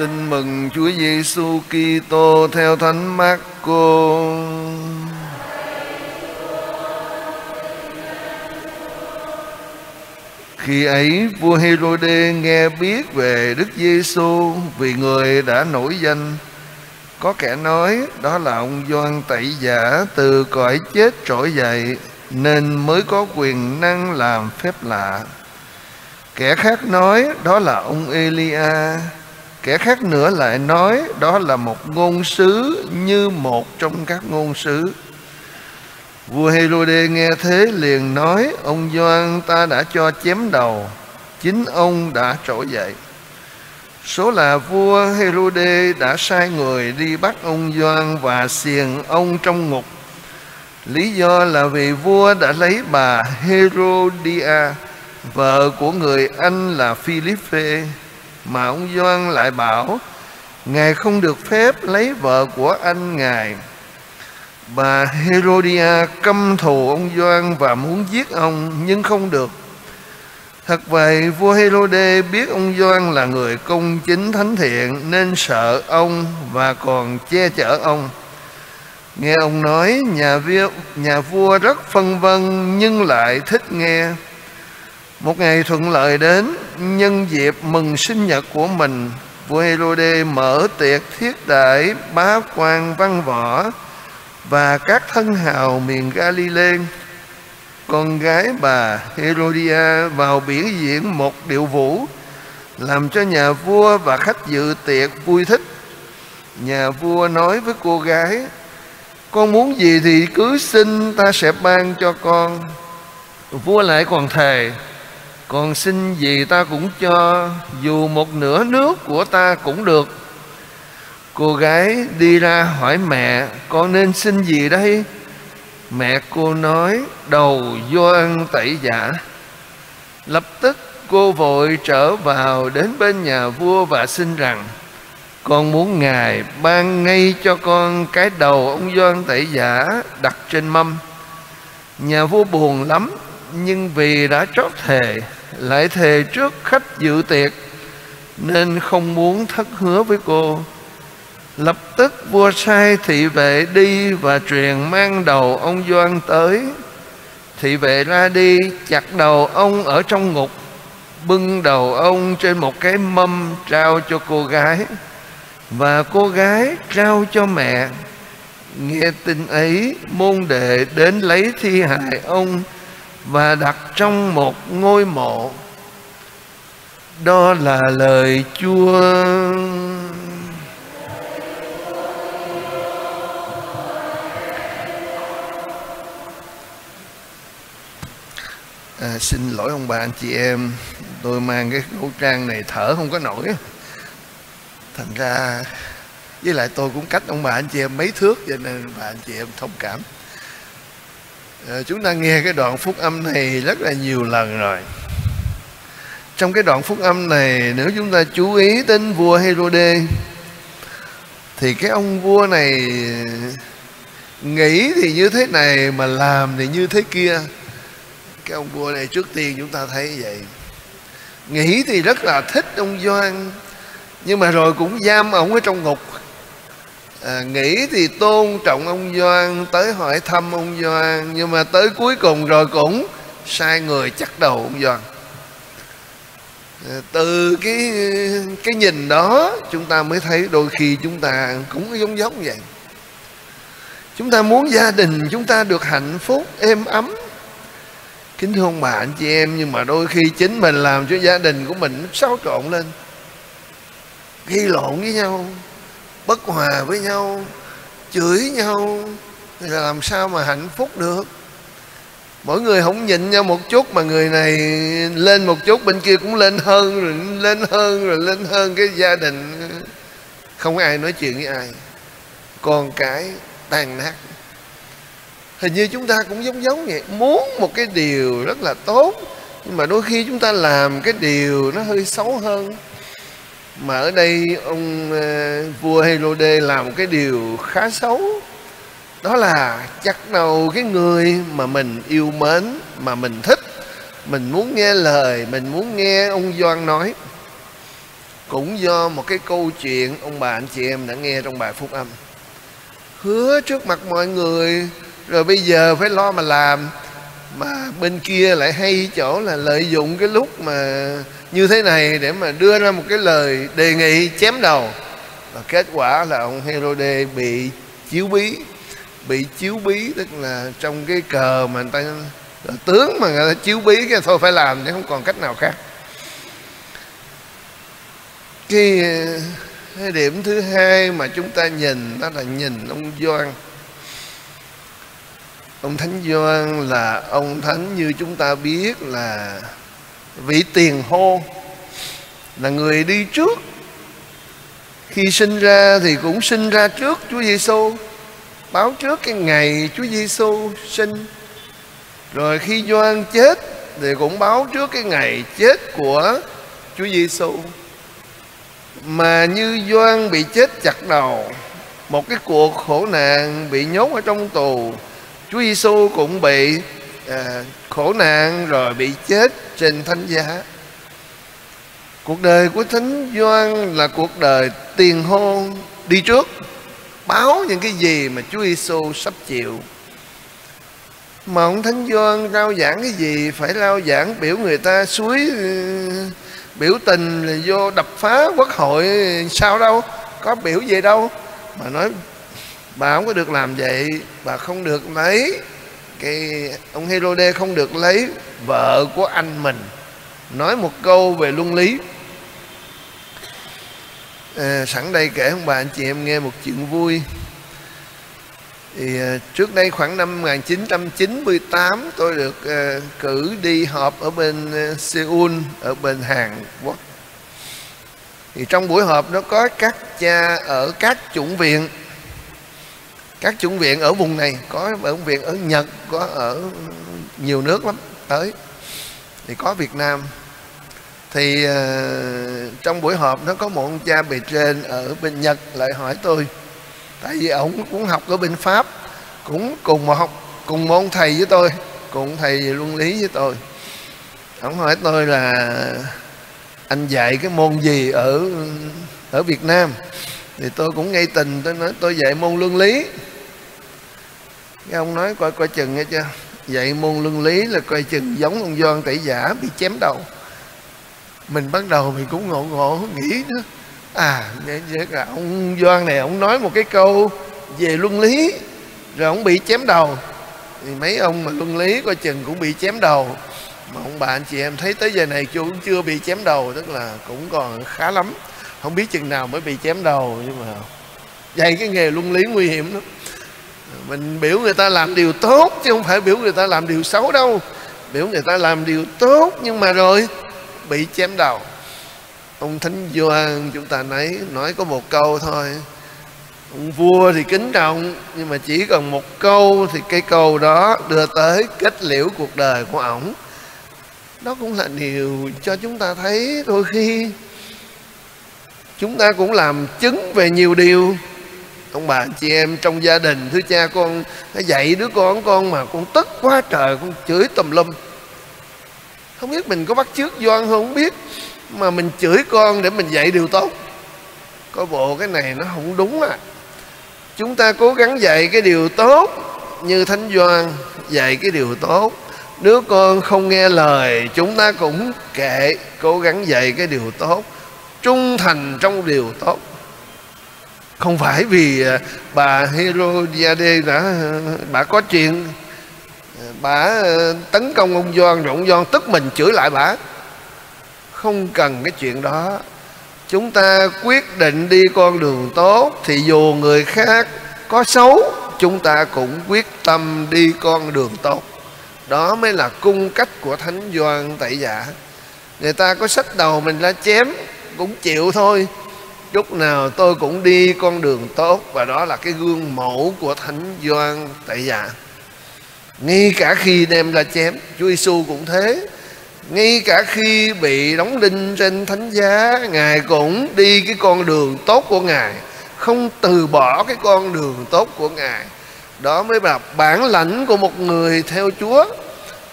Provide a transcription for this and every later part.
Tin mừng Chúa Giêsu Kitô theo Thánh Marco. Khi ấy vua Hêrôđê nghe biết về Đức Giêsu, vì người đã nổi danh. Có kẻ nói đó là ông Gioan Tẩy Giả từ cõi chết trỗi dậy, nên mới có quyền năng làm phép lạ. Kẻ khác nói đó là ông Elia. Kẻ khác nữa lại nói đó là một ngôn sứ như một trong các ngôn sứ. Vua Hêrôđê nghe thế liền nói: Ông Gioan ta đã cho chém đầu, chính ông đã trỗi dậy. Số là vua Hêrôđê đã sai người đi bắt ông Gioan và xiềng ông trong ngục. Lý do là vì vua đã lấy bà Hêrôđia, vợ của người anh là Philippe, mà ông Gioan lại bảo ngài không được phép lấy vợ của anh ngài. Bà Hêrôđia căm thù ông Gioan và muốn giết ông, nhưng không được. Thật vậy, vua Hêrôđê biết ông Gioan là người công chính thánh thiện, nên sợ ông và còn che chở ông. Nghe ông nói, nhà vua rất phân vân nhưng lại thích nghe. Một ngày thuận lợi đến, nhân dịp mừng sinh nhật của mình, vua Hêrôđê mở tiệc thiết đãi bá quan văn võ và các thân hào miền Galilê. Con gái bà Hêrôđia vào biểu diễn một điệu vũ, làm cho nhà vua và khách dự tiệc vui thích. Nhà vua nói với cô gái: Con muốn gì thì cứ xin, ta sẽ ban cho con. Vua lại còn thề: Còn xin gì ta cũng cho, dù một nửa nước của ta cũng được. Cô gái đi ra hỏi mẹ: Con nên xin gì đây? Mẹ cô nói: Đầu Gioan Tẩy Giả. Lập tức cô vội trở vào đến bên nhà vua và xin rằng: Con muốn ngài ban ngay cho con cái đầu ông Gioan Tẩy Giả đặt trên mâm. Nhà vua buồn lắm, nhưng vì đã trót thề, lại thề trước khách dự tiệc, nên không muốn thất hứa với cô. Lập tức vua sai thị vệ đi và truyền mang đầu ông Gioan tới. Thị vệ ra đi, chặt đầu ông ở trong ngục, bưng đầu ông trên một cái mâm trao cho cô gái, và cô gái trao cho mẹ. Nghe tin ấy, môn đệ đến lấy thi hài ông và đặt trong một ngôi mộ. Đó là lời Chúa. Xin lỗi ông bà anh chị em, tôi mang cái khẩu trang này thở không có nổi, thành ra với lại tôi cũng cách ông bà anh chị em mấy thước, cho nên bà anh chị em thông cảm. Chúng ta nghe cái đoạn phúc âm này rất là nhiều lần rồi. Trong cái đoạn phúc âm này, nếu chúng ta chú ý đến vua Hêrôđê, thì cái ông vua này nghĩ thì như thế này mà làm thì như thế kia. Cái ông vua này trước tiên chúng ta thấy vậy, nghĩ thì rất là thích ông Gioan, nhưng mà rồi cũng giam ổng ở trong ngục. Nghĩ thì tôn trọng ông Gioan, tới hỏi thăm ông Gioan, nhưng mà tới cuối cùng rồi cũng sai người chặt đầu ông Gioan. Từ cái nhìn đó, chúng ta mới thấy đôi khi chúng ta cũng giống vậy. Chúng ta muốn gia đình chúng ta được hạnh phúc êm ấm, kính thưa ông bà anh chị em, nhưng mà đôi khi chính mình làm cho gia đình của mình xáo trộn lên, gây lộn với nhau, bất hòa với nhau, chửi nhau, thì là làm sao mà hạnh phúc được. Mỗi người không nhịn nhau một chút mà người này lên một chút, bên kia cũng lên hơn, rồi lên hơn, rồi lên hơn. Cái gia đình không ai nói chuyện với ai, con cái tan nát. Hình như chúng ta cũng giống vậy, muốn một cái điều rất là tốt, nhưng mà đôi khi chúng ta làm cái điều nó hơi xấu hơn. Mà ở đây ông vua Hêrôđê làm một cái điều khá xấu, đó là chặt đầu cái người mà mình yêu mến, mà mình thích, mình muốn nghe lời, mình muốn nghe ông Gioan nói. cũng do một cái câu chuyện ông bà anh chị em đã nghe trong bài phúc âm. Hứa trước mặt mọi người rồi bây giờ phải lo mà làm, mà bên kia lại hay chỗ là lợi dụng cái lúc mà như thế này để mà đưa ra một cái lời đề nghị chém đầu. Và kết quả là ông Hêrôđê bị chiếu bí. Bị chiếu bí tức là trong cái cờ mà người ta tướng mà người ta chiếu bí cái thôi phải làm chứ không còn cách nào khác. Cái điểm thứ hai mà chúng ta nhìn đó là nhìn ông Gioan. Ông Thánh Gioan là ông Thánh như chúng ta biết là vị tiền hô, là người đi trước. Khi sinh ra thì cũng sinh ra trước Chúa Giêsu, báo trước cái ngày Chúa Giêsu sinh. Rồi khi Gioan chết thì cũng báo trước cái ngày chết của Chúa Giêsu. Mà như Gioan bị chết chặt đầu, một cái cuộc khổ nạn bị nhốt ở trong tù, Chúa Giêsu cũng bị khổ nạn rồi bị chết trên thánh giá. Cuộc đời của Thánh Gioan là cuộc đời tiền hô, đi trước báo những cái gì mà Chúa Giêsu sắp chịu. Mà ông Thánh Gioan rao giảng cái gì, phải rao giảng biểu người ta suối biểu tình là vô đập phá quốc hội sao đâu, có biểu gì đâu. Mà nói bà không có được làm vậy, bà không được lấy cái ông Hêrôđê không được lấy vợ của anh mình. Nói một câu về luân lý. Sẵn đây kể ông bà anh chị em nghe một chuyện vui. Thì trước đây khoảng năm 1998 tôi được cử đi họp ở bên Seoul, ở bên Hàn Quốc. Thì trong buổi họp nó có các cha ở các chủng viện. Các chủng viện ở vùng này, có ở viện ở Nhật, có ở nhiều nước lắm tới. Thì có Việt Nam. Thì trong buổi họp nó có một ông cha bề trên ở bên Nhật lại hỏi tôi. Tại vì ông cũng học ở bên Pháp, cũng cùng một ông thầy với tôi, cùng thầy về luân lý với tôi. Ông hỏi tôi là anh dạy cái môn gì ở Việt Nam. Thì tôi cũng ngay tình, tôi nói tôi dạy môn luân lý. Cái ông nói coi chừng nghe chưa, dạy môn luân lý là coi chừng giống ông Gioan Tẩy Giả bị chém đầu. Mình bắt đầu mình cũng ngộ nghĩ nữa. Là ông Gioan này ông nói một cái câu về luân lý rồi ông bị chém đầu. Thì mấy ông mà luân lý coi chừng cũng bị chém đầu. Mà ông bà anh chị em thấy tới giờ này cũng chưa bị chém đầu, tức là cũng còn khá lắm. Không biết chừng nào mới bị chém đầu, nhưng mà dạy cái nghề luân lý nguy hiểm lắm. Mình biểu người ta làm điều tốt chứ không phải biểu người ta làm điều xấu đâu. Biểu người ta làm điều tốt nhưng mà rồi bị chém đầu. Ông Thánh Gioan chúng ta nói có một câu thôi. Ông vua thì kính trọng, nhưng mà chỉ cần một câu thì cái câu đó đưa tới kết liễu cuộc đời của ổng. Đó cũng là điều cho chúng ta thấy đôi khi chúng ta cũng làm chứng về nhiều điều. Ông bà chị em trong gia đình, thưa cha con nó dạy đứa con mà con tức quá trời, con chửi tùm lum. Không biết mình có bắt chước Gioan không biết, mà mình chửi con để mình dạy điều tốt. Coi bộ cái này nó không đúng à. Chúng ta cố gắng dạy cái điều tốt như Thánh Gioan dạy cái điều tốt. Đứa con không nghe lời chúng ta cũng kệ, cố gắng dạy cái điều tốt, trung thành trong điều tốt. Không phải vì bà Hêrôđia bà có chuyện, bà tấn công ông Gioan rồi ông Gioan tức mình chửi lại bà. Không cần cái chuyện đó. Chúng ta quyết định đi con đường tốt thì dù người khác có xấu, chúng ta cũng quyết tâm đi con đường tốt. Đó mới là cung cách của Thánh Gioan Tẩy Giả. Người ta có xách đầu mình ra chém cũng chịu thôi. Lúc nào tôi cũng đi con đường tốt. Và đó là cái gương mẫu của Thánh Gioan Tẩy Giả. Ngay cả khi đem ra chém, Chúa Giêsu cũng thế. Ngay cả khi bị đóng đinh trên thánh giá, Ngài cũng đi cái con đường tốt của Ngài, không từ bỏ cái con đường tốt của Ngài. Đó mới là bản lãnh của một người theo Chúa.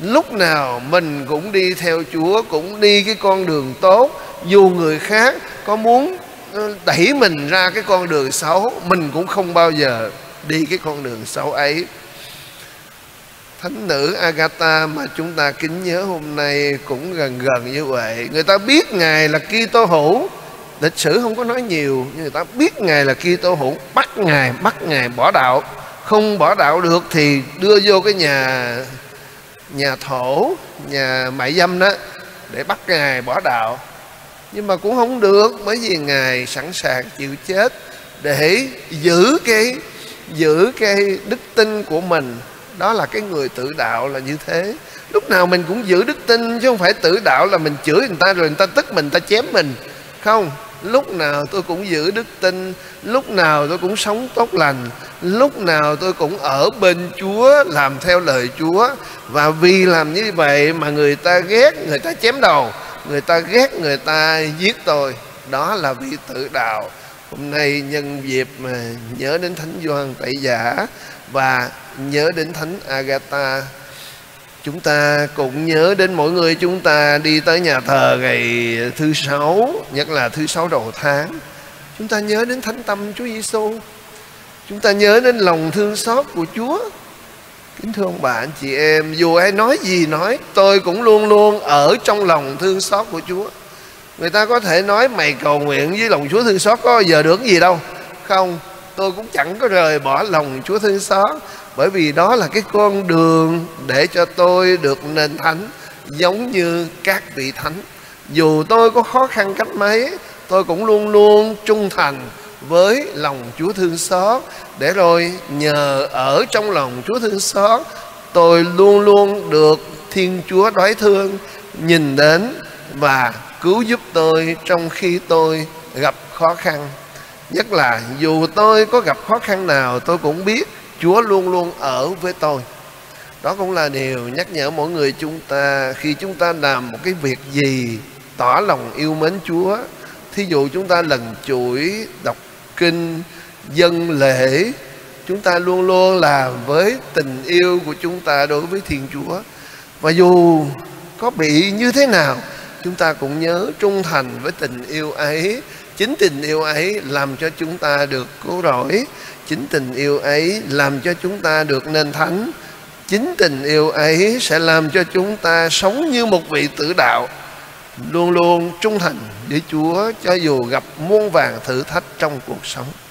Lúc nào mình cũng đi theo Chúa, cũng đi cái con đường tốt, dù người khác có muốn đẩy mình ra cái con đường xấu, mình cũng không bao giờ đi cái con đường xấu ấy. Thánh nữ Agatha mà chúng ta kính nhớ hôm nay cũng gần như vậy. Người ta biết Ngài là Kitô hữu, lịch sử không có nói nhiều, nhưng người ta biết Ngài là Kitô hữu, bắt Ngài bỏ đạo. Không bỏ đạo được thì đưa vô cái nhà thổ, nhà mại dâm đó để bắt Ngài bỏ đạo. Nhưng mà cũng không được, bởi vì Ngài sẵn sàng chịu chết để giữ cái đức tin của mình. Đó là cái người tự đạo là như thế. Lúc nào mình cũng giữ đức tin, chứ không phải tự đạo là mình chửi người ta rồi người ta tức mình, người ta chém mình. Không, lúc nào tôi cũng giữ đức tin, lúc nào tôi cũng sống tốt lành, lúc nào tôi cũng ở bên Chúa, làm theo lời Chúa. Và vì làm như vậy mà người ta ghét, người ta chém đầu, người ta ghét, người ta giết tôi. Đó là vị tự đạo. Hôm nay nhân dịp mà nhớ đến Thánh Gioan Tẩy Giả và nhớ đến Thánh Agatha, chúng ta cũng nhớ đến mỗi người chúng ta đi tới nhà thờ ngày thứ Sáu, nhất là thứ Sáu đầu tháng. Chúng ta nhớ đến thánh tâm Chúa Giêsu, chúng ta nhớ đến lòng thương xót của Chúa. Kính thưa ông bà, anh chị em, dù ai nói gì nói, tôi cũng luôn luôn ở trong lòng thương xót của Chúa. Người ta có thể nói mày cầu nguyện với lòng Chúa thương xót có giờ được gì đâu. Không, tôi cũng chẳng có rời bỏ lòng Chúa thương xót, bởi vì đó là cái con đường để cho tôi được nên thánh giống như các vị thánh. Dù tôi có khó khăn cách mấy, tôi cũng luôn luôn trung thành với lòng Chúa thương xót, để rồi nhờ ở trong lòng Chúa thương xót, tôi luôn luôn được Thiên Chúa đói thương nhìn đến và cứu giúp tôi trong khi tôi gặp khó khăn. Nhất là dù tôi có gặp khó khăn nào, tôi cũng biết Chúa luôn luôn ở với tôi. Đó cũng là điều nhắc nhở mỗi người chúng ta khi chúng ta làm một cái việc gì tỏ lòng yêu mến Chúa. Thí dụ chúng ta lần chuỗi, đọc kinh, dâng lễ, chúng ta luôn luôn làm với tình yêu của chúng ta đối với Thiên Chúa. Và dù có bị như thế nào, chúng ta cũng nhớ trung thành với tình yêu ấy. Chính tình yêu ấy làm cho chúng ta được cứu rỗi, chính tình yêu ấy làm cho chúng ta được nên thánh, chính tình yêu ấy sẽ làm cho chúng ta sống như một vị tử đạo, luôn luôn trung thành với Chúa cho dù gặp muôn vàn thử thách trong cuộc sống.